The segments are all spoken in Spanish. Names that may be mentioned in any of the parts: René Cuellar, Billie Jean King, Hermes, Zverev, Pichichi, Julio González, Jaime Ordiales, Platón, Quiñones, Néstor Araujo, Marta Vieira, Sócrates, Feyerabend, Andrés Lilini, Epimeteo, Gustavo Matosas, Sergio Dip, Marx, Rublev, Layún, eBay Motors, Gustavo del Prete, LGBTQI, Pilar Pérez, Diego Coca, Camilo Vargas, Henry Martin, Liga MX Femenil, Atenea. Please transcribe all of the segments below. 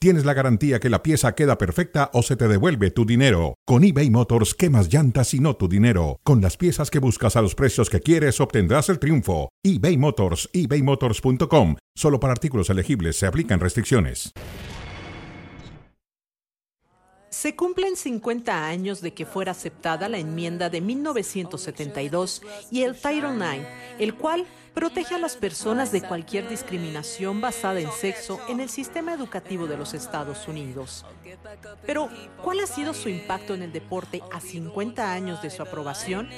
tienes la garantía que la pieza queda perfecta o se te devuelve tu dinero. Con eBay Motors, quemas llantas y no tu dinero. Con las piezas que buscas a los precios que quieres, obtendrás el triunfo. eBay Motors, ebaymotors.com. Solo para artículos elegibles se aplican restricciones. Se cumplen 50 años de que fuera aceptada la enmienda de 1972 y el Title IX, el cual protege a las personas de cualquier discriminación basada en sexo en el sistema educativo de los Estados Unidos. Pero, ¿cuál ha sido su impacto en el deporte a 50 años de su aprobación?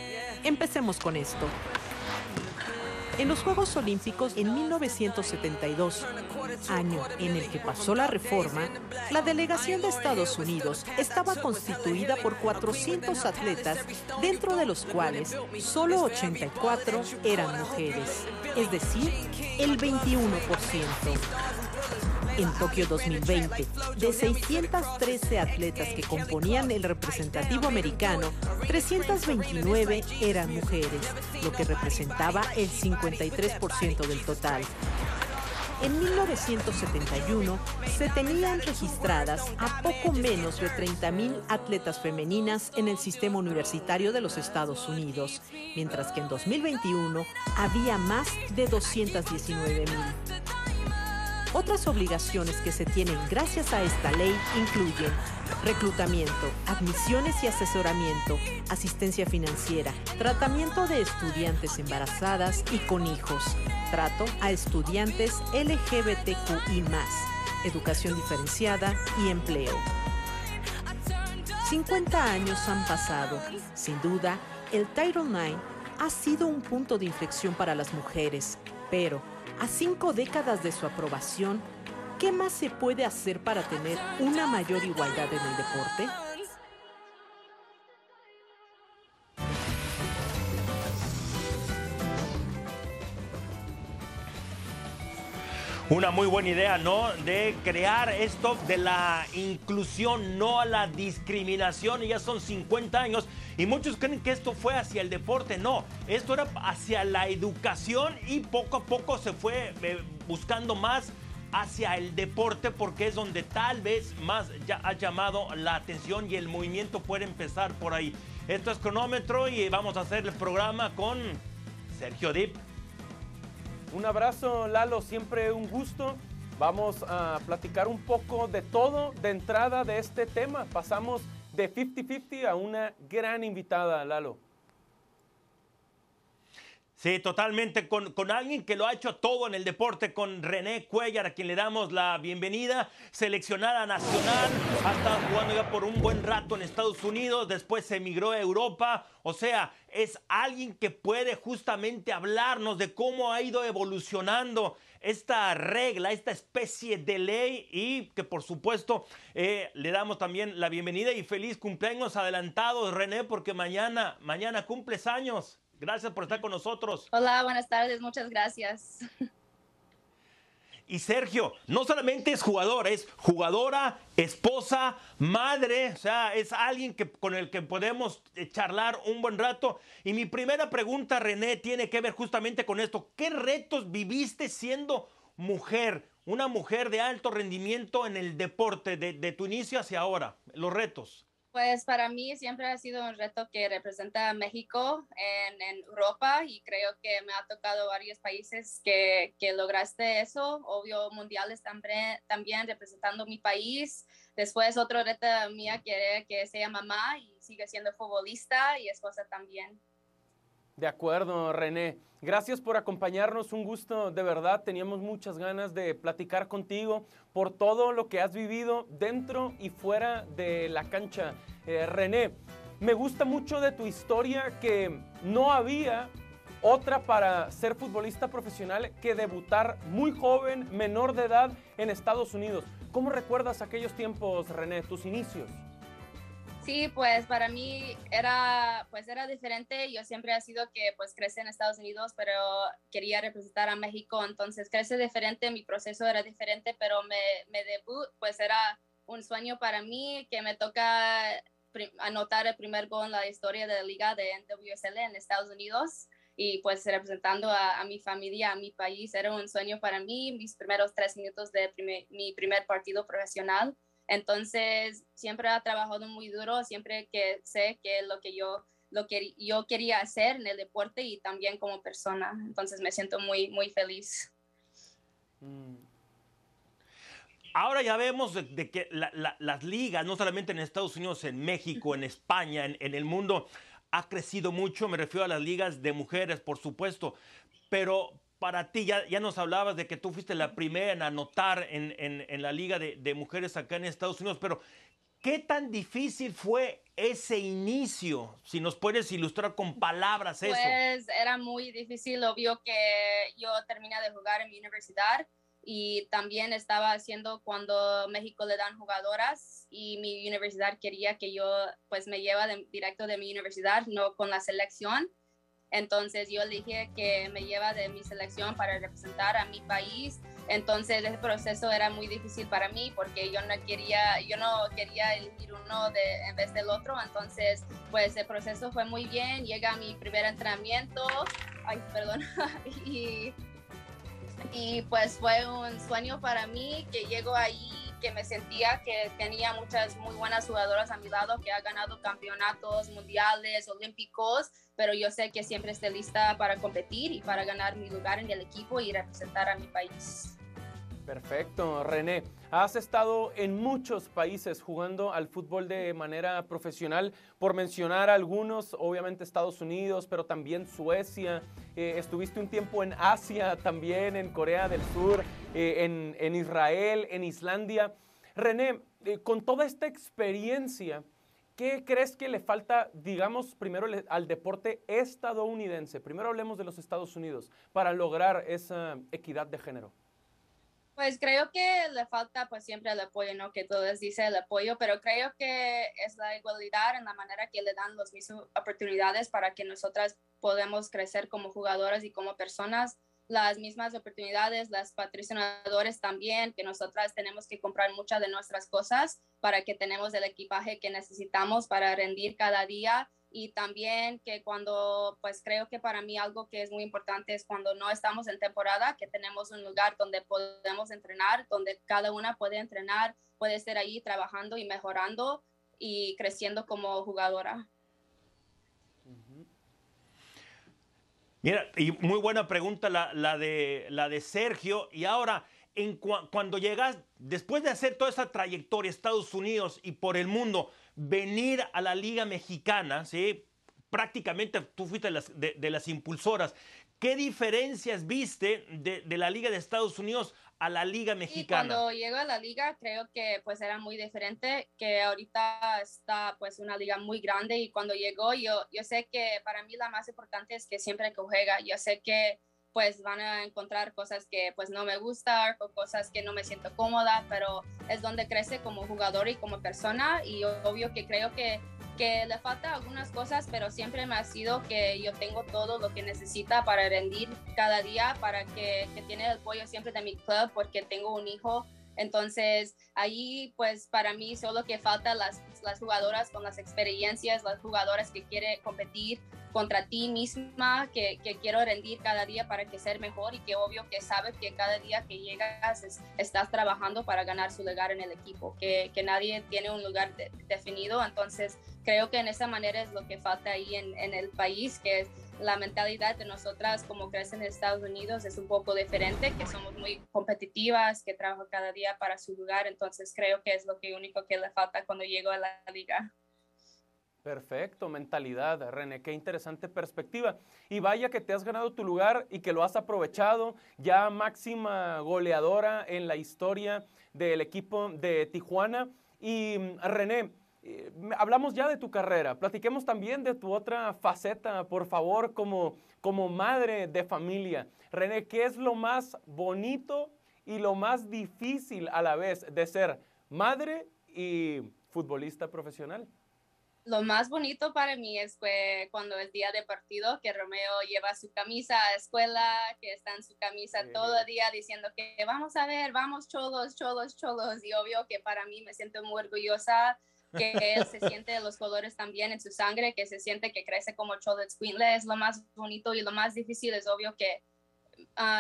Empecemos con esto. En los Juegos Olímpicos en 1972, año en el que pasó la reforma, la delegación de Estados Unidos estaba constituida por 400 atletas, dentro de los cuales solo 84 eran mujeres, es decir, el 21%. En Tokio 2020, de 613 atletas que componían el representativo americano, 329 eran mujeres, lo que representaba el 53% del total. En 1971 se tenían registradas a poco menos de 30,000 atletas femeninas en el sistema universitario de los Estados Unidos, mientras que en 2021 había más de 219,000. Otras obligaciones que se tienen gracias a esta ley incluyen reclutamiento, admisiones y asesoramiento, asistencia financiera, tratamiento de estudiantes embarazadas y con hijos, trato a estudiantes LGBTQI+, educación diferenciada y empleo. 50 años han pasado. Sin duda, el Title IX ha sido un punto de inflexión para las mujeres, pero a 5 décadas de su aprobación, ¿qué más se puede hacer para tener una mayor igualdad en el deporte? Una muy buena idea, ¿no? De crear esto de la inclusión, no a la discriminación. Y ya son 50 años y muchos creen que esto fue hacia el deporte. No, esto era hacia la educación y poco a poco se fue buscando más hacia el deporte porque es donde tal vez más ya ha llamado la atención y el movimiento puede empezar por ahí. Esto es Cronómetro y vamos a hacer el programa con Sergio Dip. Un abrazo, Lalo, siempre un gusto. Vamos a platicar un poco de todo de entrada de este tema. Pasamos de 50-50 a una gran invitada, Lalo. Sí, totalmente, con alguien que lo ha hecho todo en el deporte, con René Cuellar, a quien le damos la bienvenida, seleccionada nacional, ha estado jugando ya por un buen rato en Estados Unidos, después se emigró a Europa, o sea, es alguien que puede justamente hablarnos de cómo ha ido evolucionando esta regla, esta especie de ley y que por supuesto le damos también la bienvenida y feliz cumpleaños adelantados, René, porque mañana cumples años. Gracias por estar con nosotros. Hola, buenas tardes, muchas gracias. Y Sergio, no solamente es jugador, es jugadora, esposa, madre, o sea, es alguien con el que podemos charlar un buen rato. Y mi primera pregunta, René, tiene que ver justamente con esto. ¿Qué retos viviste siendo mujer, una mujer de alto rendimiento en el deporte, de tu inicio hacia ahora, los retos? Pues para mí siempre ha sido un reto que representa a México en Europa y creo que me ha tocado varios países que lograste eso. Obvio, mundiales también representando mi país. Después otro reto mía que sea mamá y sigue siendo futbolista y esposa también. De acuerdo, René. Gracias por acompañarnos, un gusto, de verdad. Teníamos muchas ganas de platicar contigo por todo lo que has vivido dentro y fuera de la cancha. René, me gusta mucho de tu historia que no había otra para ser futbolista profesional que debutar muy joven, menor de edad, en Estados Unidos. ¿Cómo recuerdas aquellos tiempos, René, tus inicios? Sí, pues para mí era diferente. Yo siempre he sido que pues crecí en Estados Unidos, pero quería representar a México, entonces crecí diferente, mi proceso era diferente, pero mi debut pues era un sueño para mí, que me toca anotar el primer gol en la historia de la Liga de NWSL en Estados Unidos y pues representando a mi familia, a mi país, era un sueño para mí, mis primeros 3 minutos de mi primer partido profesional. Entonces, siempre he trabajado muy duro, siempre que sé que lo que yo quería hacer en el deporte y también como persona. Entonces, me siento muy, muy feliz. Ahora ya vemos de que las ligas, no solamente en Estados Unidos, en México, en España, en el mundo, ha crecido mucho. Me refiero a las ligas de mujeres, por supuesto, pero... Para ti, ya nos hablabas de que tú fuiste la primera en anotar en la Liga de Mujeres acá en Estados Unidos, pero ¿qué tan difícil fue ese inicio? Si nos puedes ilustrar con palabras eso. Pues era muy difícil, obvio que yo terminé de jugar en mi universidad y también estaba haciendo cuando México le dan jugadoras y mi universidad quería que yo pues me lleva directo de mi universidad, no con la selección. Entonces yo le dije que me lleva de mi selección para representar a mi país. Entonces ese proceso era muy difícil para mí porque yo no quería elegir uno en vez del otro. Entonces pues el proceso fue muy bien. Llega mi primer entrenamiento, y pues fue un sueño para mí que llego ahí, que me sentía que tenía muchas muy buenas jugadoras a mi lado que ha ganado campeonatos mundiales, olímpicos, pero yo sé que siempre estoy lista para competir y para ganar mi lugar en el equipo y representar a mi país. Perfecto, René. Has estado en muchos países jugando al fútbol de manera profesional. Por mencionar algunos, obviamente Estados Unidos, pero también Suecia. Estuviste un tiempo en Asia, también en Corea del Sur, en Israel, en Islandia. René, con toda esta experiencia, ¿qué crees que le falta, digamos, primero al deporte estadounidense? Primero hablemos de los Estados Unidos para lograr esa equidad de género. Pues creo que le falta pues siempre el apoyo, ¿no? Que todos dicen el apoyo, pero creo que es la igualdad en la manera que le dan las mismas oportunidades para que nosotras podamos crecer como jugadoras y como personas. Las mismas oportunidades, las patrocinadores también, que nosotras tenemos que comprar muchas de nuestras cosas para que tenemos el equipaje que necesitamos para rendir cada día. Y también que cuando, pues creo que para mí algo que es muy importante es cuando no estamos en temporada, que tenemos un lugar donde podemos entrenar, donde cada una puede entrenar, puede estar ahí trabajando y mejorando y creciendo como jugadora. Mira, y muy buena pregunta la de Sergio. Y ahora, cuando llegas, después de hacer toda esa trayectoria Estados Unidos y por el mundo, venir a la Liga Mexicana, ¿sí? Prácticamente tú fuiste de las impulsoras. ¿Qué diferencias viste de la Liga de Estados Unidos a la Liga Mexicana? Y cuando llego a la Liga, creo que pues era muy diferente, que ahorita está pues una Liga muy grande y cuando llegó yo sé que para mí la más importante es que siempre que juega, yo sé que pues van a encontrar cosas que pues no me gustan o cosas que no me siento cómoda, pero es donde crece como jugador y como persona y obvio que creo que le falta algunas cosas, pero siempre me ha sido que yo tengo todo lo que necesita para rendir cada día, para que tiene el apoyo siempre de mi club porque tengo un hijo. Entonces ahí pues para mí solo que falta las jugadoras con las experiencias, las jugadoras que quieren competir contra ti misma, que quiero rendir cada día para que ser mejor y que obvio que sabes que cada día que llegas estás trabajando para ganar su lugar en el equipo, que nadie tiene un lugar definido. Entonces creo que en esa manera es lo que falta ahí en el país, que es la mentalidad de nosotras como crecen en Estados Unidos es un poco diferente, que somos muy competitivas, que trabajan cada día para su lugar. Entonces creo que es lo que único que le falta cuando llego a la liga. Perfecto, mentalidad, René, qué interesante perspectiva. Y vaya que te has ganado tu lugar y que lo has aprovechado, ya máxima goleadora en la historia del equipo de Tijuana. Y René, hablamos ya de tu carrera, platiquemos también de tu otra faceta, por favor, como madre de familia. René, ¿qué es lo más bonito y lo más difícil a la vez de ser madre y futbolista profesional? Lo más bonito para mí fue cuando el día de partido que Romeo lleva su camisa a la escuela, que está en su camisa todo el día diciendo que vamos a ver, vamos Cholos, Cholos, Cholos. Y obvio que para mí me siento muy orgullosa que él se siente los colores también en su sangre, que se siente que crece como Cholos Quinle. Es lo más bonito y lo más difícil. Es obvio que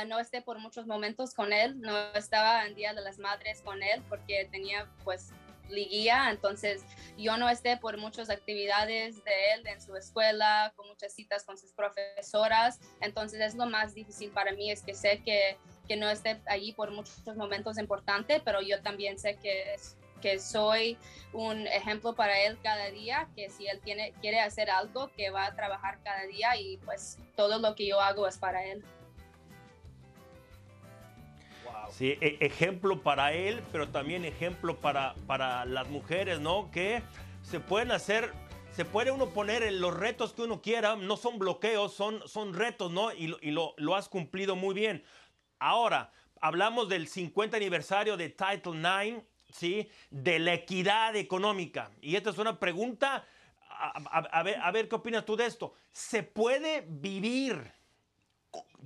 no esté por muchos momentos con él. No estaba en Día de las Madres con él porque tenía pues liguilla, entonces yo no esté por muchas actividades de él en su escuela, con muchas citas con sus profesoras, entonces es lo más difícil para mí, es que sé que no esté allí por muchos momentos importantes, pero yo también sé que soy un ejemplo para él cada día, que si él quiere hacer algo, que va a trabajar cada día y pues todo lo que yo hago es para él. Sí, ejemplo para él, pero también ejemplo para las mujeres, ¿no? Que se pueden hacer, se puede uno poner en los retos que uno quiera, no son bloqueos, son retos, ¿no? Y lo has cumplido muy bien. Ahora, hablamos del 50 aniversario de Title IX, ¿sí? De la equidad económica. Y esta es una pregunta, a ver qué opinas tú de esto. ¿Se puede vivir?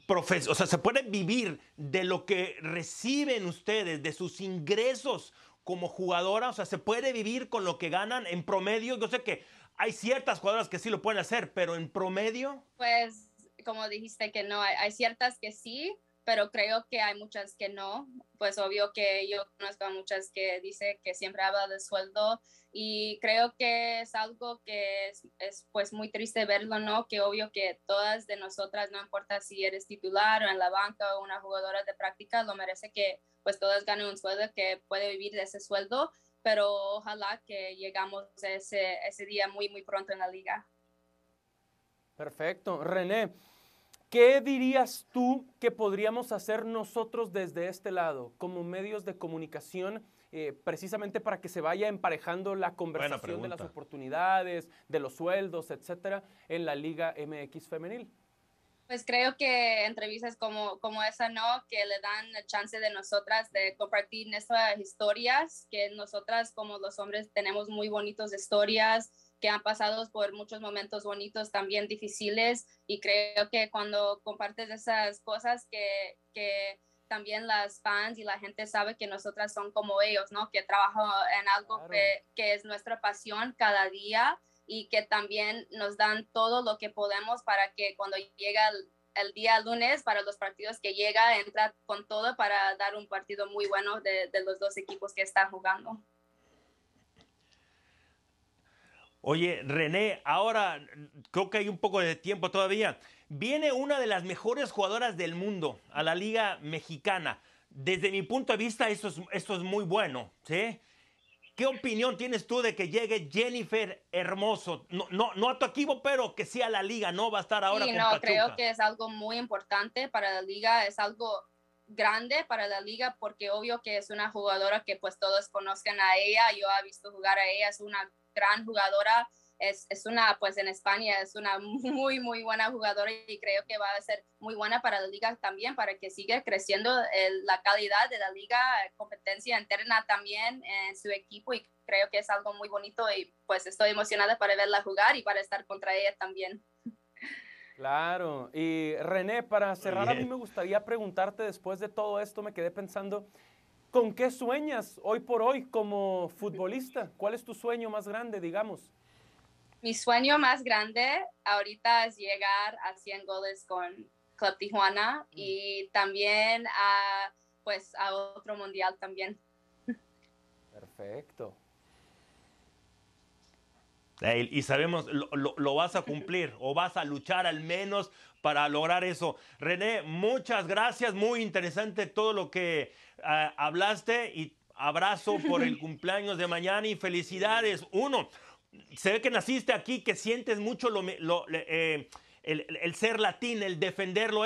O sea, se puede vivir de lo que reciben ustedes, de sus ingresos como jugadora, o sea, se puede vivir con lo que ganan en promedio. Yo sé que hay ciertas jugadoras que sí lo pueden hacer, pero en promedio. Pues, como dijiste que no, hay ciertas que sí, pero creo que hay muchas que no. Pues obvio que yo conozco a muchas que dicen que siempre habla de sueldo y creo que es algo que es pues muy triste verlo, ¿no? Que obvio que todas de nosotras, no importa si eres titular o en la banca o una jugadora de práctica, lo merece que pues todas ganen un sueldo, que puede vivir de ese sueldo, pero ojalá que llegamos a ese día muy, muy pronto en la liga. Perfecto. René, ¿qué dirías tú que podríamos hacer nosotros desde este lado, como medios de comunicación, precisamente para que se vaya emparejando la conversación de las oportunidades, de los sueldos, etcétera, en la Liga MX Femenil? Pues creo que entrevistas como esa, ¿no? Que le dan la chance de nosotras de compartir nuestras historias, que nosotras como los hombres tenemos muy bonitas historias, que han pasado por muchos momentos bonitos, también difíciles, y creo que cuando compartes esas cosas que también las fans y la gente sabe que nosotras son como ellos, ¿no? Que trabajan en algo claro, que es nuestra pasión cada día y que también nos dan todo lo que podemos para que cuando llega el día lunes, para los partidos que llega, entra con todo para dar un partido muy bueno de los dos equipos que están jugando. Oye, René, ahora creo que hay un poco de tiempo todavía. Viene una de las mejores jugadoras del mundo a la Liga Mexicana. Desde mi punto de vista, esto es muy bueno, ¿sí? ¿Qué opinión tienes tú de que llegue Jennifer Hermoso? No a tu equipo, pero que sí a la Liga, ¿no? Va a estar ahora con Pachuca. Sí, creo que es algo muy importante para la Liga, es algo grande para la liga porque obvio que es una jugadora que pues todos conozcan a ella, yo he visto jugar a ella, es una gran jugadora, es una pues en España es una muy muy buena jugadora y creo que va a ser muy buena para la liga también para que siga creciendo la calidad de la liga, competencia interna también en su equipo y creo que es algo muy bonito y pues estoy emocionada para verla jugar y para estar contra ella también. Claro, y René, para cerrar, a mí me gustaría preguntarte, después de todo esto, me quedé pensando, ¿con qué sueñas hoy por hoy como futbolista? ¿Cuál es tu sueño más grande, digamos? Mi sueño más grande ahorita es llegar a 100 goles con Club Tijuana y también a otro mundial también. Perfecto. Y sabemos, lo vas a cumplir o vas a luchar al menos para lograr eso. René, muchas gracias, muy interesante todo lo que hablaste y abrazo por el cumpleaños de mañana y felicidades. Uno, se ve que naciste aquí, que sientes mucho el ser latín, el defenderlo.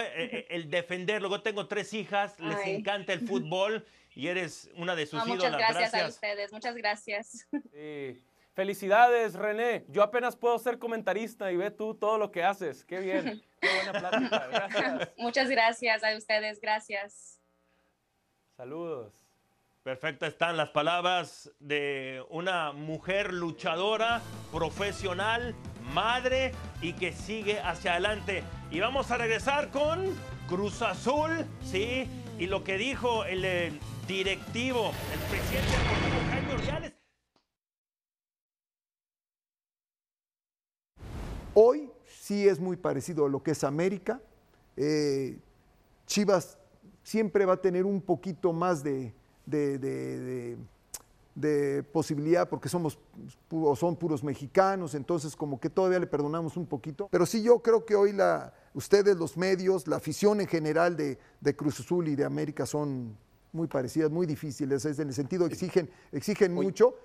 Yo tengo 3 hijas, les encanta el fútbol y eres una de sus ídolas. Muchas gracias a ustedes, muchas gracias. Sí. Felicidades, René. Yo apenas puedo ser comentarista y ve tú todo lo que haces. Qué bien. Qué buena plática. Gracias. Muchas gracias a ustedes. Gracias. Saludos. Perfectas están las palabras de una mujer luchadora, profesional, madre y que sigue hacia adelante. Y vamos a regresar con Cruz Azul, ¿sí? Y lo que dijo el directivo, el presidente deportivo Jaime Ordiales. Hoy sí es muy parecido a lo que es América. Chivas siempre va a tener un poquito más de posibilidad porque son puros mexicanos, entonces como que todavía le perdonamos un poquito. Pero sí, yo creo que hoy ustedes, los medios, la afición en general de Cruz Azul y de América son muy parecidas, muy difíciles, en el sentido exigen mucho.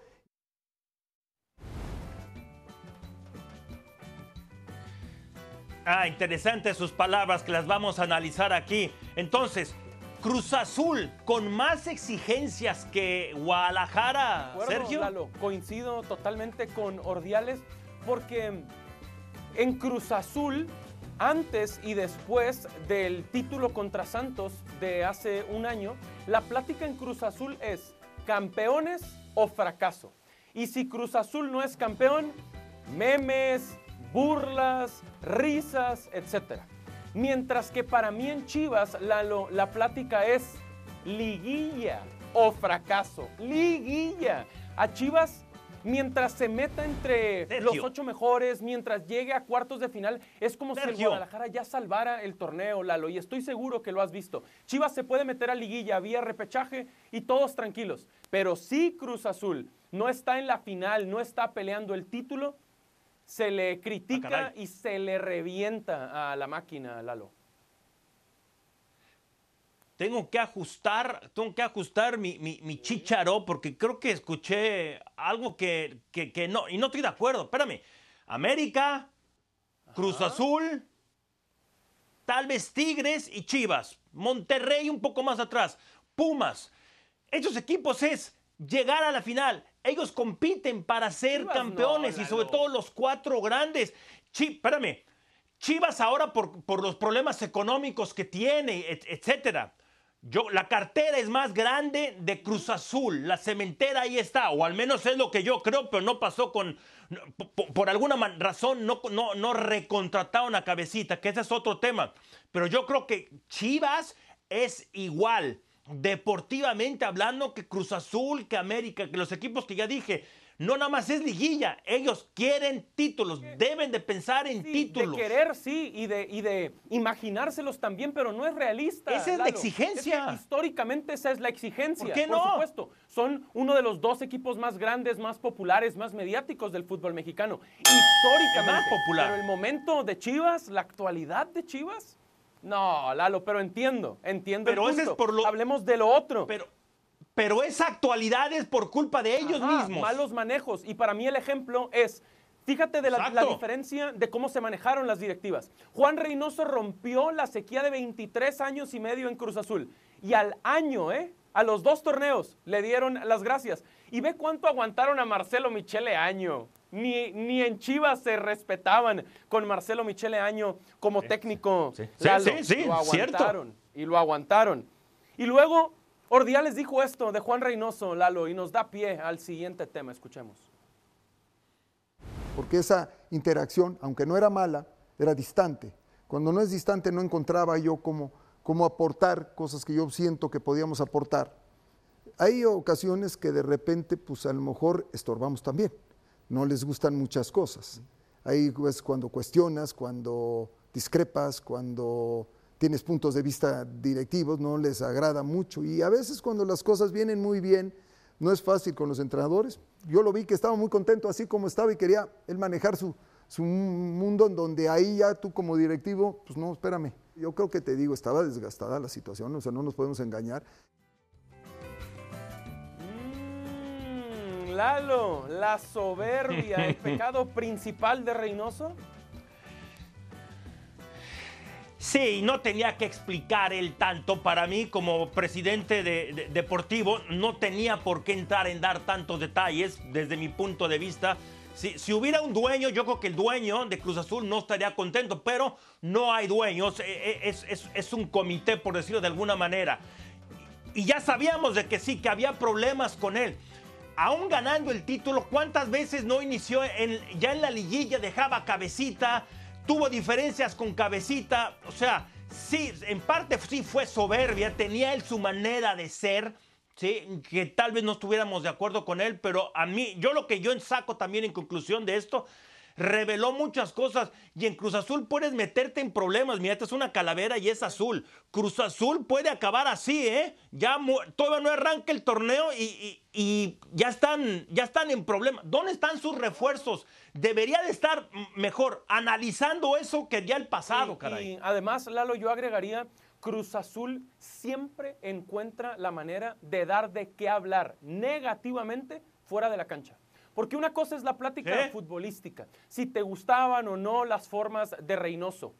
Ah, interesantes sus palabras que las vamos a analizar aquí. Entonces, Cruz Azul con más exigencias que Guadalajara. De acuerdo, Sergio. Lalo, coincido totalmente con Ordiales porque en Cruz Azul, antes y después del título contra Santos de hace un año, la plática en Cruz Azul es campeones o fracaso. Y si Cruz Azul no es campeón, memes, burlas, risas, etcétera. Mientras que para mí en Chivas, la plática es liguilla o fracaso. Liguilla. A Chivas, mientras se meta entre los 8 mejores, mientras llegue a cuartos de final, es como si el Guadalajara ya salvara el torneo, Lalo, y estoy seguro que lo has visto. Chivas se puede meter a liguilla vía repechaje y todos tranquilos. Pero si Cruz Azul no está en la final, no está peleando el título, se le critica y se le revienta a la máquina, Lalo. Tengo que ajustar mi chícharo porque creo que escuché algo que no, y no estoy de acuerdo. Espérame. América, Cruz Azul, tal vez Tigres y Chivas. Monterrey un poco más atrás. Pumas. Estos equipos es llegar a la final. Ellos compiten para ser Chivas, campeones, y sobre todo los 4 grandes. Chivas ahora por los problemas económicos que tiene, etcétera. La cartera es más grande de Cruz Azul, la cementera ahí está, o al menos es lo que yo creo, pero no pasó por alguna razón no recontrataron a Cabecita, que ese es otro tema. Pero yo creo que Chivas es igual deportivamente hablando que Cruz Azul, que América, que los equipos que ya dije. No nada más es liguilla, ellos quieren títulos, deben de pensar en títulos. De querer, sí, y de imaginárselos también, pero no es realista. Esa es la exigencia. Es que históricamente esa es la exigencia. ¿Por qué no? Por supuesto, son uno de los 2 equipos más grandes, más populares, más mediáticos del fútbol mexicano. Históricamente. Más popular. Pero el momento de Chivas, la actualidad de Chivas... No, Lalo, pero entiendo pero el punto. Ese es por lo... Hablemos de lo otro. Pero esa actualidad es por culpa de ellos mismos. Malos manejos. Y para mí el ejemplo es, fíjate de la diferencia de cómo se manejaron las directivas. Juan Reynoso rompió la sequía de 23 años y medio en Cruz Azul. Y al año, a los 2 torneos, le dieron las gracias. Y ve cuánto aguantaron a Marcelo Michele Año. Ni en Chivas se respetaban con Marcelo Michele Año como técnico. Sí, lo aguantaron, cierto. Y lo aguantaron. Y luego Ordiales dijo esto de Juan Reynoso, Lalo, y nos da pie al siguiente tema. Escuchemos. Porque esa interacción, aunque no era mala, era distante. Cuando no es distante no encontraba yo cómo aportar cosas que yo siento que podíamos aportar. Hay ocasiones que de repente, pues a lo mejor estorbamos también. No les gustan muchas cosas. Ahí es cuando cuestionas, cuando discrepas, cuando tienes puntos de vista directivos, no les agrada mucho. Y a veces cuando las cosas vienen muy bien, no es fácil con los entrenadores. Yo lo vi que estaba muy contento así como estaba y quería él manejar su mundo, en donde ahí ya tú como directivo, pues no, espérame. Yo creo que te digo, estaba desgastada la situación, o sea, no nos podemos engañar. Lalo, la soberbia, el pecado principal de Reynoso. Sí, no tenía que explicar él tanto. Para mí, como presidente deportivo, no tenía por qué entrar en dar tantos detalles desde mi punto de vista. Si hubiera un dueño, yo creo que el dueño de Cruz Azul no estaría contento, pero no hay dueños. Es un comité, por decirlo de alguna manera. y ya sabíamos de que sí, que había problemas con él. Aún ganando el título, ¿cuántas veces no inició ya en la liguilla? Dejaba Cabecita, tuvo diferencias con Cabecita. O sea, sí, en parte sí fue soberbia, tenía él su manera de ser, ¿sí? Que tal vez no estuviéramos de acuerdo con él, pero a mí, lo que yo saco también en conclusión de esto, reveló muchas cosas, y en Cruz Azul puedes meterte en problemas. Mira, esta es una calavera y es azul. Cruz Azul puede acabar así, ¿eh? Ya todavía no arranca el torneo y ya están en problemas. ¿Dónde están sus refuerzos? Debería de estar mejor analizando eso que ya el pasado, caray. Y además, Lalo, yo agregaría, Cruz Azul siempre encuentra la manera de dar de qué hablar negativamente fuera de la cancha. Porque una cosa es la plática futbolística, si te gustaban o no las formas de Reynoso.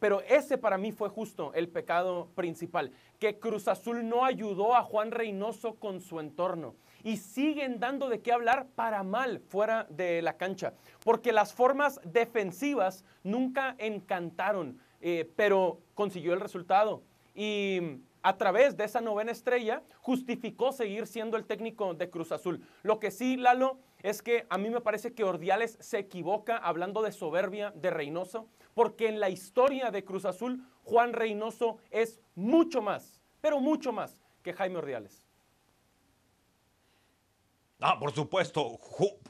Pero ese para mí fue justo el pecado principal, que Cruz Azul no ayudó a Juan Reynoso con su entorno. Y siguen dando de qué hablar para mal fuera de la cancha. Porque las formas defensivas nunca encantaron, pero consiguió el resultado. Y a través de esa novena estrella justificó seguir siendo el técnico de Cruz Azul. Lo que sí, Lalo, es que a mí me parece que Ordiales se equivoca hablando de soberbia de Reynoso, porque en la historia de Cruz Azul, Juan Reynoso es mucho más, pero mucho más que Jaime Ordiales. Ah, por supuesto,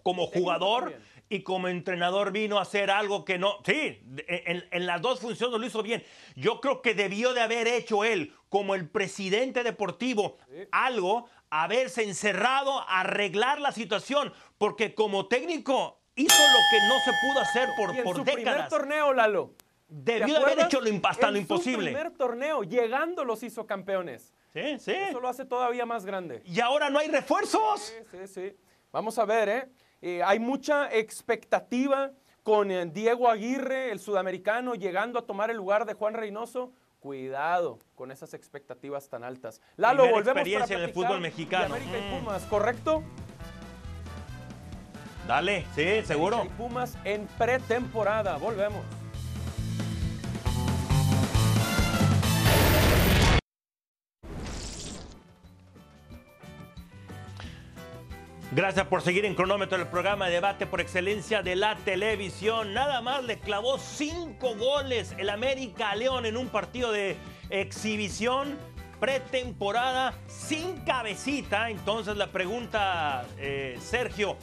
como jugador y como entrenador vino a hacer algo que no... Sí, en las dos funciones lo hizo bien. Yo creo que debió de haber hecho él, como el presidente deportivo, algo... haberse encerrado, arreglar la situación, porque como técnico hizo lo que no se pudo hacer por décadas. En su primer torneo, Lalo, debió haber hecho hasta lo imposible. En su primer torneo, llegando los hizo campeones. Sí, sí. Eso lo hace todavía más grande. Y ahora no hay refuerzos. Sí, sí, sí. Vamos a ver, hay mucha expectativa con Diego Aguirre, el sudamericano, llegando a tomar el lugar de Juan Reynoso. Cuidado con esas expectativas tan altas. Lalo, volvemos experiencia para en el fútbol mexicano. América y Pumas, ¿correcto? Dale, sí, América seguro. Y Pumas en pretemporada, volvemos. Gracias por seguir en Cronómetro, el programa de debate por excelencia de la televisión. Nada más le clavó 5 goles el América a León en un partido de exhibición pretemporada sin Cabecita. Entonces la pregunta, Sergio,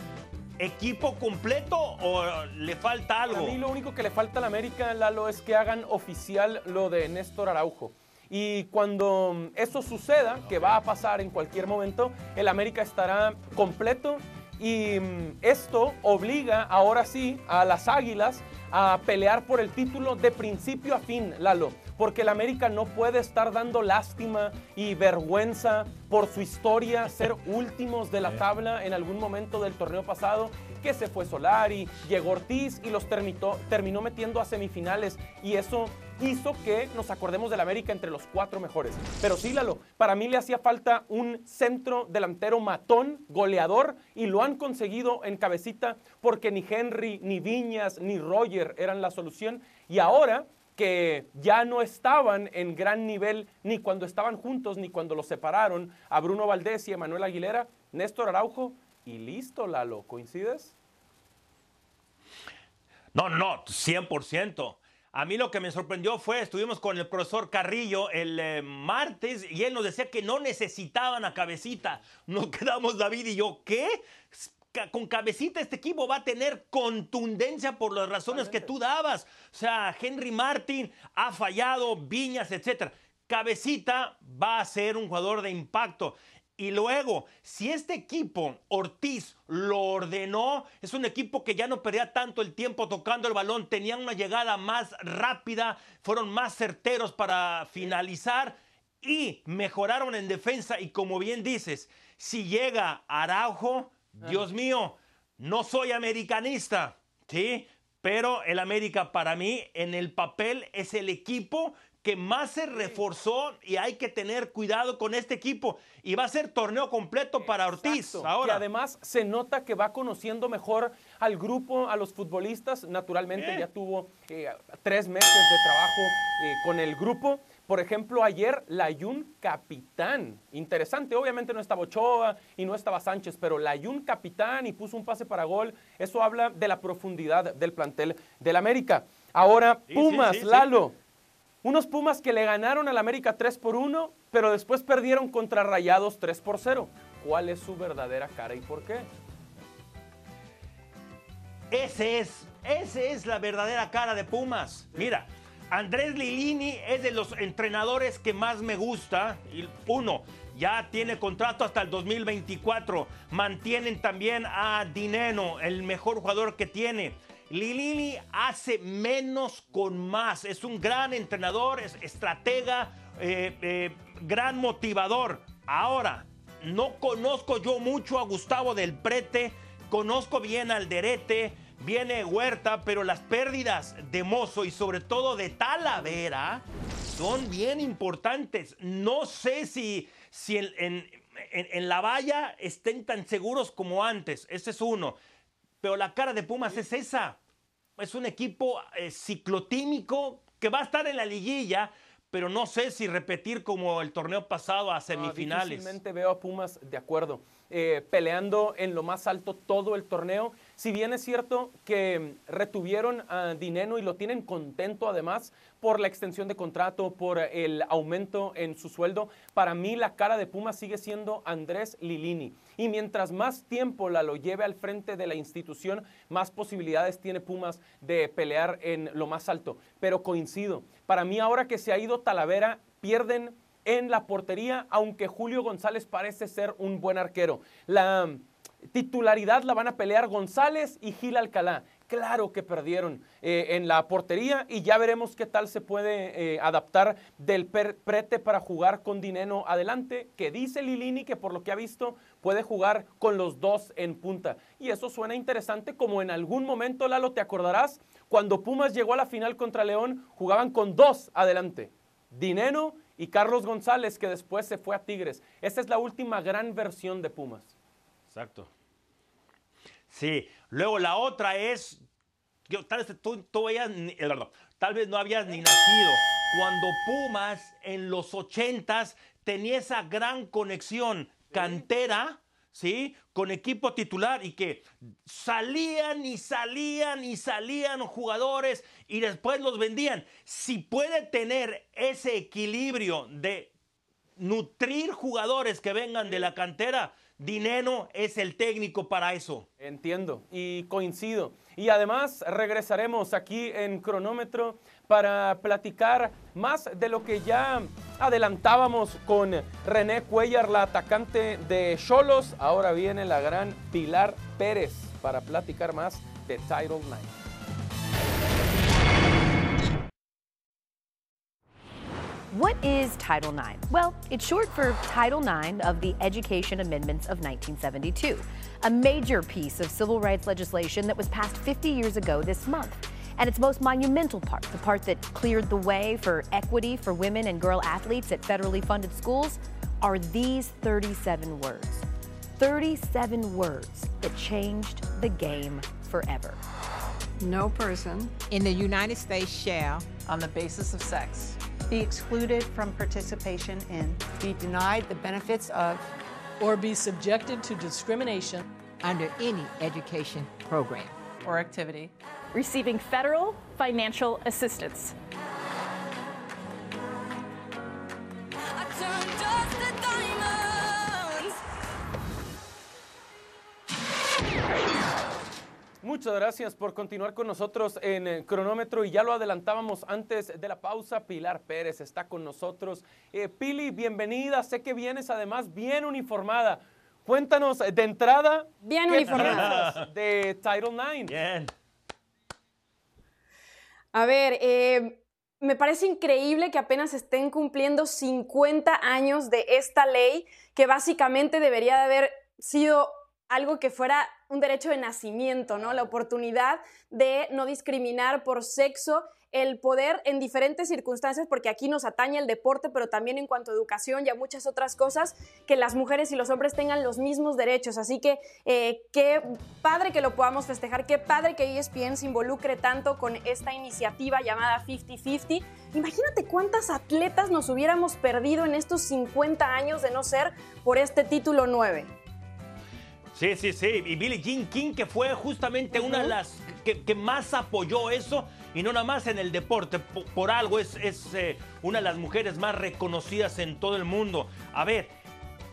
¿equipo completo o le falta algo? A mí lo único que le falta al América, Lalo, es que hagan oficial lo de Néstor Araujo. Y cuando eso suceda, que va a pasar en cualquier momento, el América estará completo. Y esto obliga ahora sí a las Águilas a pelear por el título de principio a fin, Lalo. Porque el América no puede estar dando lástima y vergüenza por su historia, ser últimos de la tabla en algún momento del torneo pasado, que se fue Solari, llegó Ortiz y los terminó metiendo a semifinales. Y eso hizo que nos acordemos del América entre los 4 mejores. Pero sí, Lalo, para mí le hacía falta un centro delantero matón, goleador, y lo han conseguido en Cabecita porque ni Henry, ni Viñas, ni Roger eran la solución. Y ahora que ya no estaban en gran nivel ni cuando estaban juntos ni cuando los separaron, a Bruno Valdés y a Manuel Aguilera, Néstor Araujo y listo, Lalo. ¿Coincides? No, no, 100%. A mí lo que me sorprendió fue, estuvimos con el profesor Carrillo el martes y él nos decía que no necesitaban a Cabecita. Nos quedamos David y yo, ¿qué? Con Cabecita este equipo va a tener contundencia por las razones que tú dabas. O sea, Henry Martin ha fallado, Viñas, etc. Cabecita va a ser un jugador de impacto. Y luego, si este equipo, Ortiz, lo ordenó, es un equipo que ya no perdía tanto el tiempo tocando el balón, tenían una llegada más rápida, fueron más certeros para finalizar y mejoraron en defensa. Y como bien dices, si llega Araujo, Dios mío, no soy americanista, ¿sí? Pero el América para mí en el papel es el equipo que más se reforzó y hay que tener cuidado con este equipo. Y va a ser torneo completo para Ortiz ahora. Y además se nota que va conociendo mejor al grupo, a los futbolistas. Naturalmente ya tuvo 3 meses de trabajo con el grupo. Por ejemplo, ayer Layún capitán. Interesante, obviamente no estaba Ochoa y no estaba Sánchez, pero Layún capitán y puso un pase para gol. Eso habla de la profundidad del plantel del América. Ahora, Pumas, Lalo. Unos Pumas que le ganaron al América 3-1, pero después perdieron contra Rayados 3-0. ¿Cuál es su verdadera cara y por qué? Esa es la verdadera cara de Pumas. Mira, Andrés Lilini es de los entrenadores que más me gusta. Uno, ya tiene contrato hasta el 2024. Mantienen también a Dineno, el mejor jugador que tiene. Lilini hace menos con más. Es un gran entrenador, es estratega, gran motivador. Ahora, no conozco yo mucho a Gustavo del Prete. Conozco bien al Alderete. Viene Huerta, pero las pérdidas de Mozo y sobre todo de Talavera son bien importantes. No sé si en la valla estén tan seguros como antes. Ese es uno. Pero la cara de Pumas es esa. Es un equipo ciclotímico que va a estar en la liguilla, pero no sé si repetir como el torneo pasado a semifinales. Difícilmente veo a Pumas, de acuerdo, peleando en lo más alto todo el torneo. Si bien es cierto que retuvieron a Dineno y lo tienen contento además por la extensión de contrato, por el aumento en su sueldo, para mí la cara de Pumas sigue siendo Andrés Lilini. Y mientras más tiempo lo lleve al frente de la institución, más posibilidades tiene Pumas de pelear en lo más alto. Pero coincido, para mí ahora que se ha ido Talavera, pierden en la portería, aunque Julio González parece ser un buen arquero. La titularidad la van a pelear González y Gil Alcalá. Claro que perdieron en la portería y ya veremos qué tal se puede adaptar del Prete para jugar con Dineno adelante, que dice Lilini que por lo que ha visto puede jugar con los dos en punta. Y eso suena interesante, como en algún momento, Lalo, te acordarás, cuando Pumas llegó a la final contra León, jugaban con dos adelante. Dineno y Carlos González, que después se fue a Tigres. Esa es la última gran versión de Pumas. Exacto. Sí, luego la otra es, tal vez no habías ni nacido, cuando Pumas en los 80s tenía esa gran conexión cantera, ¿sí?, con equipo titular, y que salían y salían y salían jugadores y después los vendían. Si puede tener ese equilibrio de nutrir jugadores que vengan de la cantera, Dineno es el técnico para eso. Entiendo y coincido. Y además regresaremos aquí en Cronómetro para platicar más de lo que ya adelantábamos con René Cuellar, la atacante de Xolos. Ahora viene la gran Pilar Pérez para platicar más de Title IX. What is Title IX? Well, it's short for Title IX of the Education Amendments of 1972, a major piece of civil rights legislation that was passed 50 years ago this month. And its most monumental part, the part that cleared the way for equity for women and girl athletes at federally funded schools, are these 37 words. 37 words that changed the game forever. No person in the United States shall, on the basis of sex, be excluded from participation in, be denied the benefits of, or be subjected to discrimination under any education program or activity, receiving federal financial assistance. I turned dust to diamonds. Muchas gracias por continuar con nosotros en el Cronómetro, y ya lo adelantábamos antes de la pausa, Pilar Pérez está con nosotros. Pili, bienvenida, sé que vienes además bien uniformada. Cuéntanos de entrada, bien uniformada, de Title IX. Bien. A ver, me parece increíble que apenas estén cumpliendo 50 años de esta ley, que básicamente debería de haber sido algo que fuera un derecho de nacimiento, ¿no? La oportunidad de no discriminar por sexo el poder en diferentes circunstancias, porque aquí nos atañe el deporte, pero también en cuanto a educación y a muchas otras cosas, que las mujeres y los hombres tengan los mismos derechos. Así que qué padre que lo podamos festejar, qué padre que ESPN se involucre tanto con esta iniciativa llamada 50-50. Imagínate cuántas atletas nos hubiéramos perdido en estos 50 años de no ser por este título 9. Sí, sí, sí. Y Billie Jean King, que fue justamente una de las que más apoyó eso, y no nada más en el deporte. Por algo es una de las mujeres más reconocidas en todo el mundo. A ver,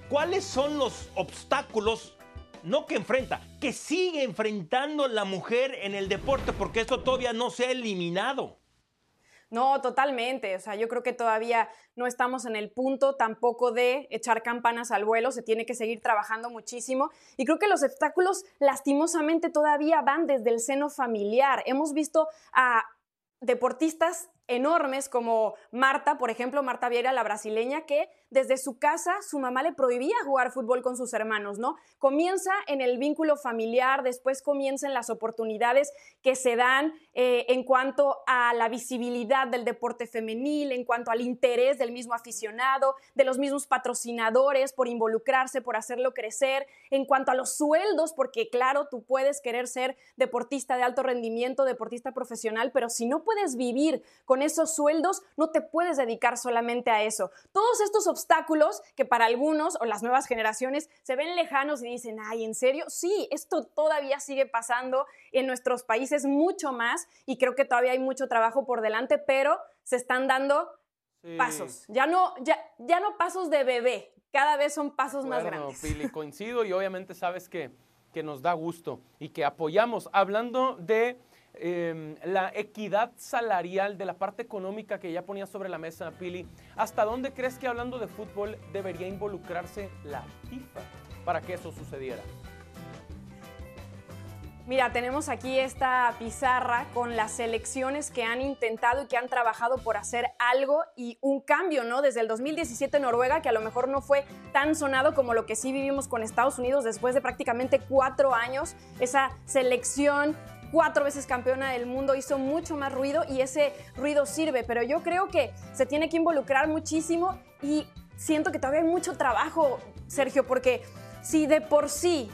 ¿cuáles son los obstáculos, no que enfrenta, que sigue enfrentando la mujer en el deporte? Porque esto todavía no se ha eliminado. No, totalmente. O sea, yo creo que todavía no estamos en el punto tampoco de echar campanas al vuelo. Se tiene que seguir trabajando muchísimo. Y creo que los obstáculos, lastimosamente, todavía van desde el seno familiar. Hemos visto a deportistas enormes como Marta, por ejemplo, Marta Vieira, la brasileña, que desde su casa su mamá le prohibía jugar fútbol con sus hermanos, ¿no? Comienza en el vínculo familiar, después comienzan las oportunidades que se dan en cuanto a la visibilidad del deporte femenil, en cuanto al interés del mismo aficionado, de los mismos patrocinadores por involucrarse, por hacerlo crecer, en cuanto a los sueldos, porque claro, tú puedes querer ser deportista de alto rendimiento, deportista profesional, pero si no puedes vivir con esos sueldos, no te puedes dedicar solamente a eso. Todos estos obstáculos que para algunos o las nuevas generaciones se ven lejanos y dicen, ay, ¿en serio? Sí, esto todavía sigue pasando en nuestros países mucho más, y creo que todavía hay mucho trabajo por delante, pero se están dando pasos. Ya no pasos de bebé, cada vez son pasos más grandes. Pili, coincido, y obviamente sabes que nos da gusto y que apoyamos. Hablando de la equidad salarial, de la parte económica que ya ponía sobre la mesa, Pili, ¿hasta dónde crees que, hablando de fútbol, debería involucrarse la FIFA para que eso sucediera? Mira, tenemos aquí esta pizarra con las selecciones que han intentado y que han trabajado por hacer algo y un cambio, ¿no? Desde el 2017 Noruega, que a lo mejor no fue tan sonado como lo que sí vivimos con Estados Unidos después de prácticamente 4 años, esa selección 4 veces campeona del mundo hizo mucho más ruido, y ese ruido sirve, pero yo creo que se tiene que involucrar muchísimo, y siento que todavía hay mucho trabajo, Sergio, porque si de por sí,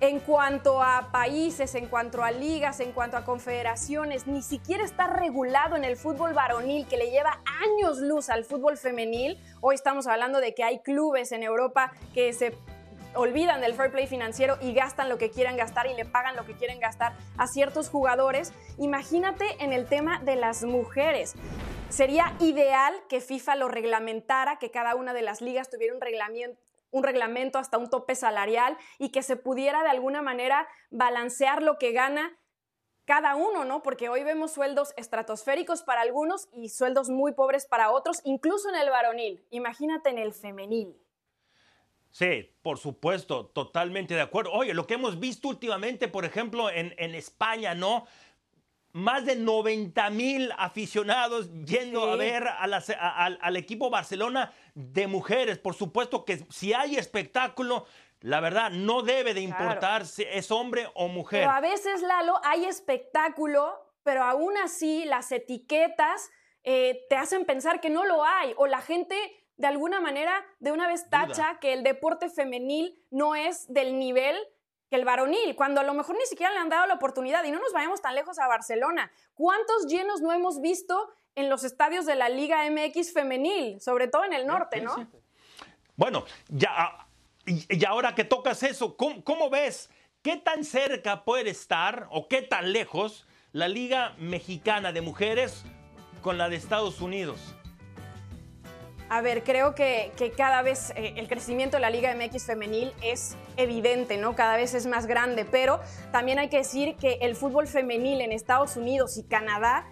en cuanto a países, en cuanto a ligas, en cuanto a confederaciones, ni siquiera está regulado en el fútbol varonil, que le lleva años luz al fútbol femenil. Hoy estamos hablando de que hay clubes en Europa que se olvidan del fair play financiero y gastan lo que quieran gastar y le pagan lo que quieren gastar a ciertos jugadores. Imagínate en el tema de las mujeres. Sería ideal que FIFA lo reglamentara, que cada una de las ligas tuviera un reglamento hasta un tope salarial, y que se pudiera de alguna manera balancear lo que gana cada uno, ¿no? Porque hoy vemos sueldos estratosféricos para algunos y sueldos muy pobres para otros, incluso en el varonil. Imagínate en el femenil. Sí, por supuesto, totalmente de acuerdo. Oye, lo que hemos visto últimamente, por ejemplo, en España, ¿no? Más de 90,000 aficionados yendo a ver al equipo Barcelona de mujeres. Por supuesto que si hay espectáculo, la verdad, no debe de importar si es hombre o mujer. Pero a veces, Lalo, hay espectáculo, pero aún así las etiquetas te hacen pensar que no lo hay, o la gente, de alguna manera, de una vez tacha que el deporte femenil no es del nivel que el varonil, cuando a lo mejor ni siquiera le han dado la oportunidad. Y no nos vayamos tan lejos a Barcelona. ¿Cuántos llenos no hemos visto en los estadios de la Liga MX Femenil? Sobre todo en el norte, ¿no? Bueno, y ahora que tocas eso, ¿cómo ves? ¿Qué tan cerca puede estar o qué tan lejos la Liga Mexicana de Mujeres con la de Estados Unidos? A ver, creo que cada vez el crecimiento de la Liga MX femenil es evidente, ¿no? Cada vez es más grande, pero también hay que decir que el fútbol femenil en Estados Unidos y Canadá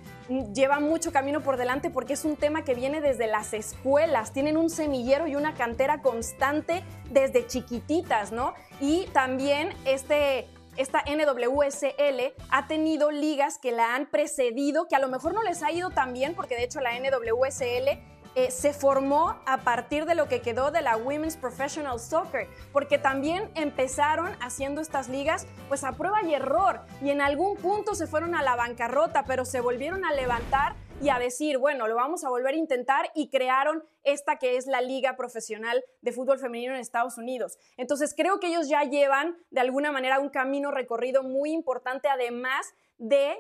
lleva mucho camino por delante, porque es un tema que viene desde las escuelas. Tienen un semillero y una cantera constante desde chiquititas, ¿no? Y también esta NWSL ha tenido ligas que la han precedido, que a lo mejor no les ha ido tan bien, porque de hecho la NWSL se formó a partir de lo que quedó de la Women's Professional Soccer, porque también empezaron haciendo estas ligas pues a prueba y error, y en algún punto se fueron a la bancarrota, pero se volvieron a levantar y a decir, bueno, lo vamos a volver a intentar, y crearon esta que es la Liga Profesional de Fútbol Femenino en Estados Unidos. Entonces creo que ellos ya llevan de alguna manera un camino recorrido muy importante, además de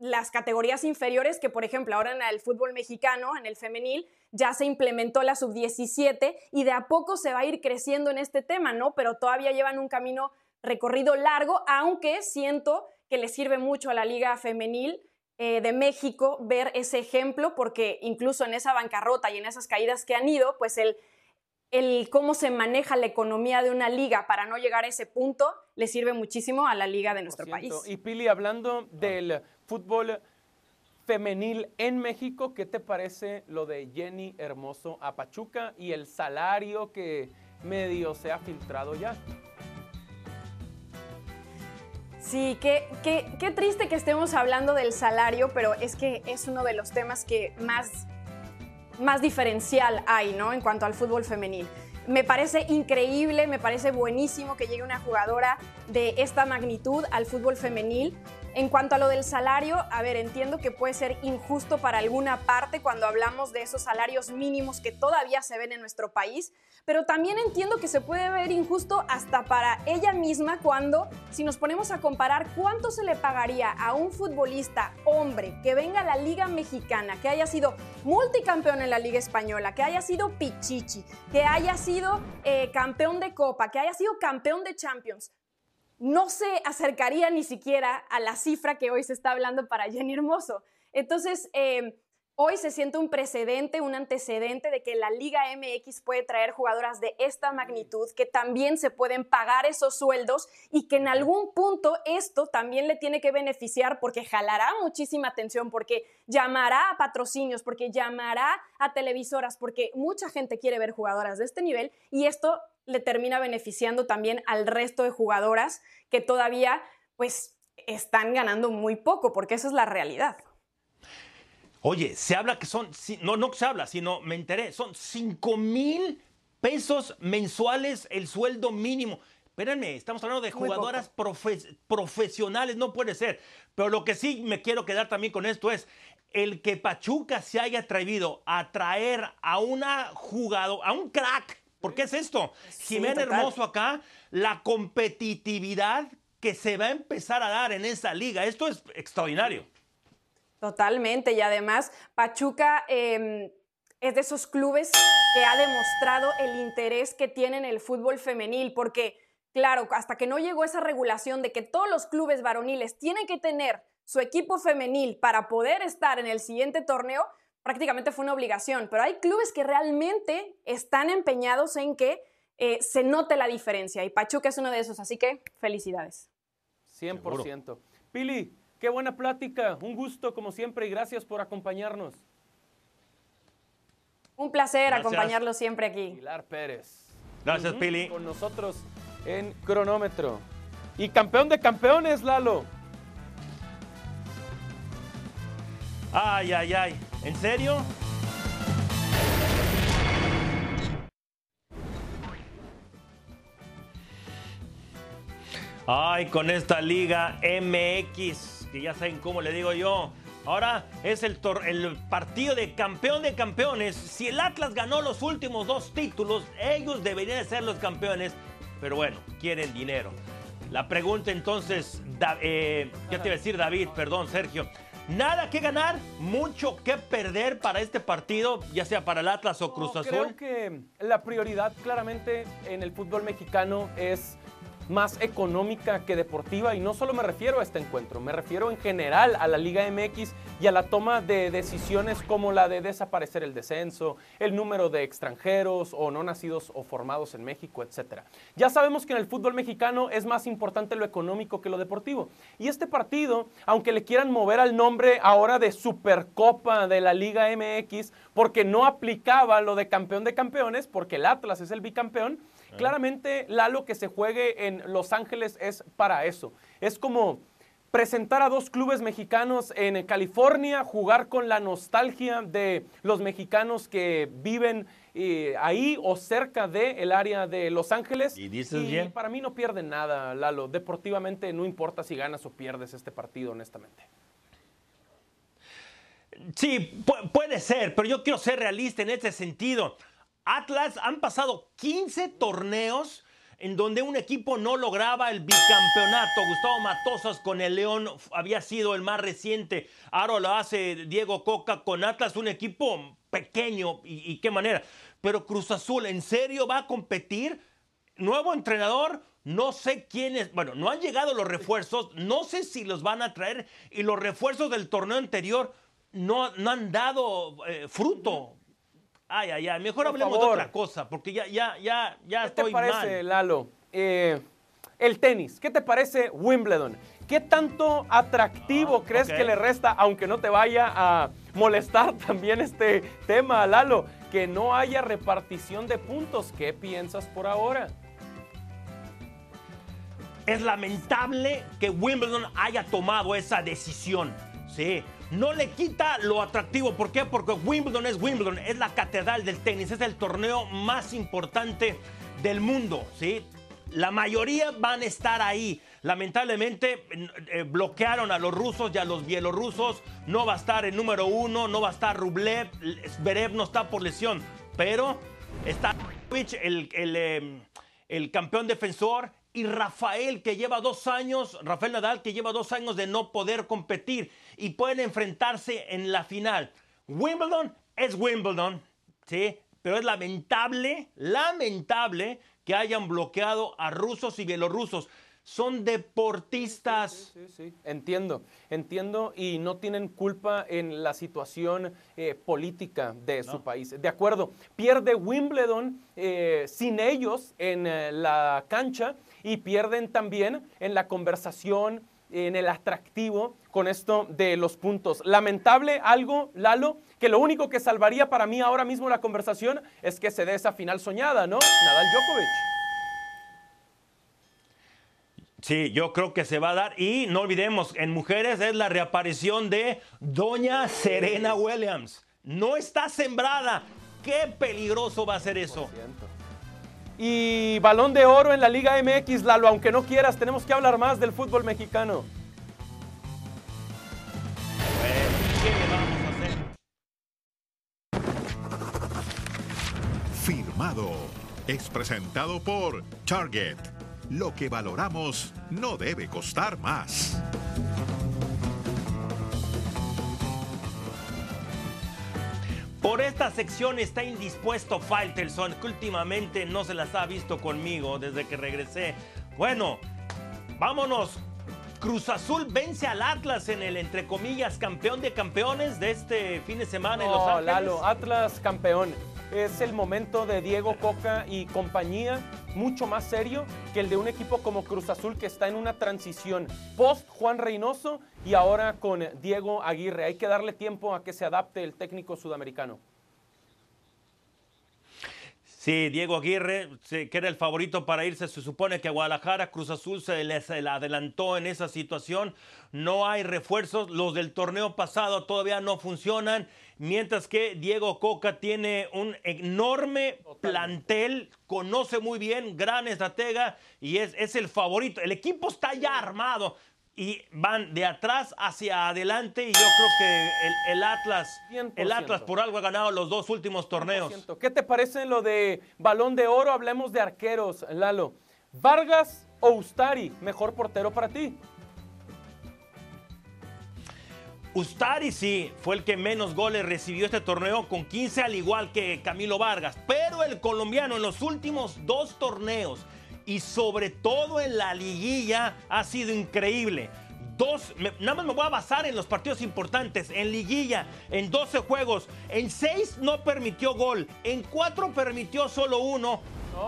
las categorías inferiores, que por ejemplo ahora en el fútbol mexicano, en el femenil, ya se implementó la sub-17 y de a poco se va a ir creciendo en este tema, ¿no? Pero todavía llevan un camino recorrido largo, aunque siento que le sirve mucho a la Liga Femenil de México ver ese ejemplo, porque incluso en esa bancarrota y en esas caídas que han ido, pues el cómo se maneja la economía de una liga para no llegar a ese punto le sirve muchísimo a la liga de nuestro país. Y Pili, hablando del fútbol femenil en México, ¿qué te parece lo de Jenny Hermoso a Pachuca y el salario que medio se ha filtrado ya? Sí, qué triste que estemos hablando del salario, pero es que es uno de los temas que más diferencial hay, ¿no? En cuanto al fútbol femenil. Me parece increíble, me parece buenísimo que llegue una jugadora de esta magnitud al fútbol femenil. En cuanto a lo del salario, a ver, entiendo que puede ser injusto para alguna parte cuando hablamos de esos salarios mínimos que todavía se ven en nuestro país, pero también entiendo que se puede ver injusto hasta para ella misma cuando, si nos ponemos a comparar cuánto se le pagaría a un futbolista hombre que venga a la Liga Mexicana, que haya sido multicampeón en la Liga Española, que haya sido pichichi, que haya sido campeón de Copa, que haya sido campeón de Champions. No se acercaría ni siquiera a la cifra que hoy se está hablando para Jenny Hermoso. Entonces, hoy se siente un precedente, un antecedente de que la Liga MX puede traer jugadoras de esta magnitud, que también se pueden pagar esos sueldos y que en algún punto esto también le tiene que beneficiar, porque jalará muchísima atención, porque llamará a patrocinios, porque llamará a televisoras, porque mucha gente quiere ver jugadoras de este nivel, y esto le termina beneficiando también al resto de jugadoras que todavía pues están ganando muy poco, porque esa es la realidad. Oye, se habla que son, no se habla, sino me enteré, son 5,000 pesos mensuales el sueldo mínimo. Espérenme, estamos hablando de jugadoras profesionales, no puede ser. Pero lo que sí me quiero quedar también con esto es el que Pachuca se haya atrevido a traer a una jugadora, a un crack. ¿Por qué es esto? Sí, Jimena Hermoso acá, la competitividad que se va a empezar a dar en esa liga. Esto es extraordinario. Totalmente. Y además, Pachuca es de esos clubes que ha demostrado el interés que tiene en el fútbol femenil. Porque, claro, hasta que no llegó esa regulación de que todos los clubes varoniles tienen que tener su equipo femenil para poder estar en el siguiente torneo, prácticamente fue una obligación, pero hay clubes que realmente están empeñados en que se note la diferencia, y Pachuca es uno de esos, así que felicidades. 100%. Seguro. Pili, qué buena plática, un gusto como siempre y gracias por acompañarnos. Un placer acompañarlo siempre aquí. Pilar Pérez. Gracias, Pili. Con nosotros en Cronómetro. Y campeón de campeones, Lalo. Ay, ay, ay. ¿En serio? Ay, con esta Liga MX, que ya saben cómo le digo yo. Ahora es el partido de campeón de campeones. Si el Atlas ganó los últimos 2 títulos, ellos deberían ser los campeones. Pero bueno, quieren dinero. La pregunta entonces, ¿qué te iba a decir, David? Perdón, Sergio. Nada que ganar, mucho que perder para este partido, ya sea para el Atlas o Cruz Azul. Creo que la prioridad claramente en el fútbol mexicano es más económica que deportiva, y no solo me refiero a este encuentro, me refiero en general a la Liga MX y a la toma de decisiones como la de desaparecer el descenso, el número de extranjeros o no nacidos o formados en México, etc. Ya sabemos que en el fútbol mexicano es más importante lo económico que lo deportivo, y este partido, aunque le quieran mover al nombre ahora de Supercopa de la Liga MX, porque no aplicaba lo de campeón de campeones, porque el Atlas es el bicampeón, claramente, Lalo, que se juegue en Los Ángeles es para eso. Es como presentar a 2 clubes mexicanos en California, jugar con la nostalgia de los mexicanos que viven ahí o cerca del área de Los Ángeles. Y dices bien. Para mí no pierden nada, Lalo. Deportivamente no importa si ganas o pierdes este partido, honestamente. Sí, puede ser, pero yo quiero ser realista en este sentido. Atlas han pasado 15 torneos en donde un equipo no lograba el bicampeonato. Gustavo Matosas con el León había sido el más reciente. Ahora lo hace Diego Coca con Atlas, un equipo pequeño y qué manera. Pero Cruz Azul, ¿en serio va a competir? Nuevo entrenador, no sé quién es. Bueno, no han llegado los refuerzos, no sé si los van a traer. Y los refuerzos del torneo anterior no han dado fruto. Ay, ay, ay, mejor hablemos de otra cosa, porque ya estoy mal. ¿Qué te parece, Lalo? El tenis, ¿qué te parece Wimbledon? ¿Qué tanto atractivo crees que le resta, aunque no te vaya a molestar también este tema, Lalo, que no haya repartición de puntos? ¿Qué piensas por ahora? Es lamentable que Wimbledon haya tomado esa decisión, sí. No le quita lo atractivo. ¿Por qué? Porque Wimbledon, es la catedral del tenis, es el torneo más importante del mundo, ¿sí? La mayoría van a estar ahí. Lamentablemente bloquearon a los rusos y a los bielorrusos. No va a estar el número uno, no va a estar Rublev, Zverev no está por lesión, pero está el campeón defensor. Y Rafael Nadal, que lleva 2 años de no poder competir, y pueden enfrentarse en la final. Wimbledon es Wimbledon, ¿sí? Pero es lamentable que hayan bloqueado a rusos y bielorrusos. Son deportistas. Sí. Entiendo, y no tienen culpa en la situación política de su país. De acuerdo, pierde Wimbledon sin ellos en la cancha y pierden también en la conversación, en el atractivo con esto de los puntos. Lamentable algo, Lalo, que lo único que salvaría para mí ahora mismo la conversación es que se dé esa final soñada, ¿no? Nadal Djokovic. Sí, yo creo que se va a dar. Y no olvidemos, en mujeres es la reaparición de doña Serena Williams. No está sembrada. Qué peligroso va a ser eso. Y Balón de Oro en la Liga MX, Lalo, aunque no quieras, tenemos que hablar más del fútbol mexicano. Pues, ¿qué vamos a hacer? Firmado. Es presentado por Target. Lo que valoramos no debe costar más. Por esta sección está indispuesto Faitelson, que últimamente no se las ha visto conmigo desde que regresé. Bueno, vámonos. Cruz Azul vence al Atlas en el, entre comillas, campeón de campeones de este fin de semana en Los Ángeles. Lalo, Atlas campeón. Es el momento de Diego Coca y compañía, mucho más serio que el de un equipo como Cruz Azul, que está en una transición post Juan Reynoso y ahora con Diego Aguirre. Hay que darle tiempo a que se adapte el técnico sudamericano. Sí, Diego Aguirre, que era el favorito para irse, se supone que a Guadalajara, Cruz Azul se les adelantó en esa situación. No hay refuerzos, los del torneo pasado todavía no funcionan, mientras que Diego Coca tiene un enorme plantel, conoce muy bien, gran estratega, y es el favorito. El equipo está ya armado y van de atrás hacia adelante, y yo creo que el Atlas por algo ha ganado los 2 últimos torneos. 100%. ¿Qué te parece lo de Balón de Oro? Hablemos de arqueros, Lalo. ¿Vargas o Ustari, mejor portero para ti? Ustari sí, fue el que menos goles recibió este torneo con 15, al igual que Camilo Vargas. Pero el colombiano en los últimos 2 torneos, y sobre todo en la liguilla, ha sido increíble. Nada más me voy a basar en los partidos importantes. En liguilla, en 12 juegos, en 6 no permitió gol, en 4 permitió solo 1.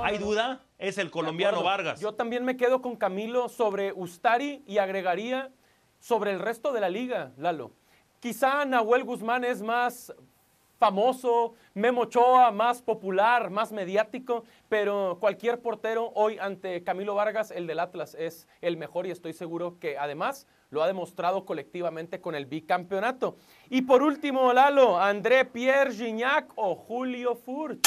¿Hay duda? Es el colombiano Vargas. Yo también me quedo con Camilo sobre Ustari y agregaría sobre el resto de la liga, Lalo. Quizá Nahuel Guzmán es más famoso, Memo Ochoa más popular, más mediático, pero cualquier portero hoy ante Camilo Vargas, el del Atlas, es el mejor, y estoy seguro que además lo ha demostrado colectivamente con el bicampeonato. Y por último, Lalo, André Pierre Gignac o Julio Furch.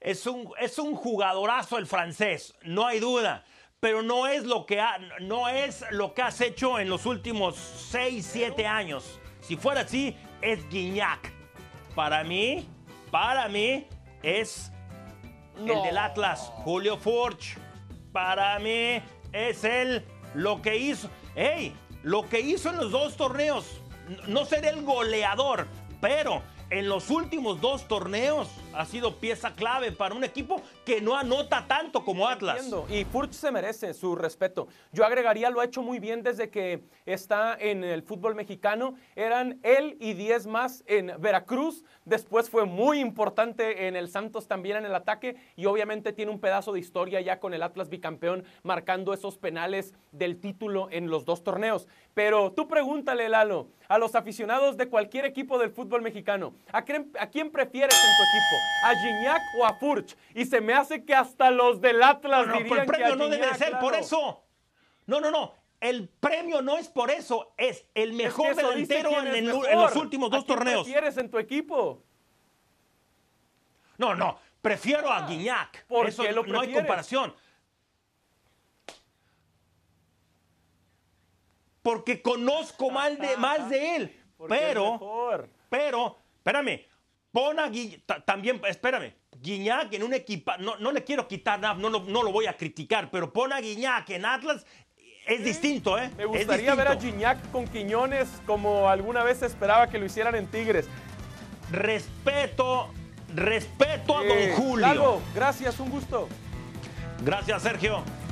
Es un jugadorazo el francés, no hay duda. pero no es lo que has hecho en los últimos 6, 7 años. Si fuera así, es Gignac. Para mí, es el del Atlas, Julio Furch. Para mí, es lo que hizo. ¡Ey! Lo que hizo en los dos torneos. No será el goleador, pero en los últimos dos torneos ha sido pieza clave para un equipo que no anota tanto como Atlas. Entiendo. Y Furch se merece su respeto. Yo agregaría, lo ha hecho muy bien desde que está en el fútbol mexicano. Eran él y 10 más en Veracruz. Después fue muy importante en el Santos también en el ataque. Y obviamente tiene un pedazo de historia ya con el Atlas bicampeón, marcando esos penales del título en los dos torneos. Pero tú pregúntale, Lalo, a los aficionados de cualquier equipo del fútbol mexicano, ¿a quién prefieres en tu equipo? ¿A Gignac o a Furch? Y se me hace que hasta los del Atlas dirían el premio que no Gignac, debe de ser por eso. No. El premio no es por eso. Es el mejor delantero en los últimos dos torneos. ¿A quién prefieres en tu equipo? No. Prefiero a Gignac. ¿Por eso lo prefieres? No hay comparación. Porque conozco más de él. Pero, espérame, pon a Gignac, también, espérame, Gignac en un equipo, no le quiero quitar nada, no lo voy a criticar, pero pon a Gignac en Atlas, es distinto, ¿eh? Me gustaría ver a Gignac con Quiñones, como alguna vez esperaba que lo hicieran en Tigres. Respeto a don Julio. Lalo, gracias, un gusto. Gracias, Sergio.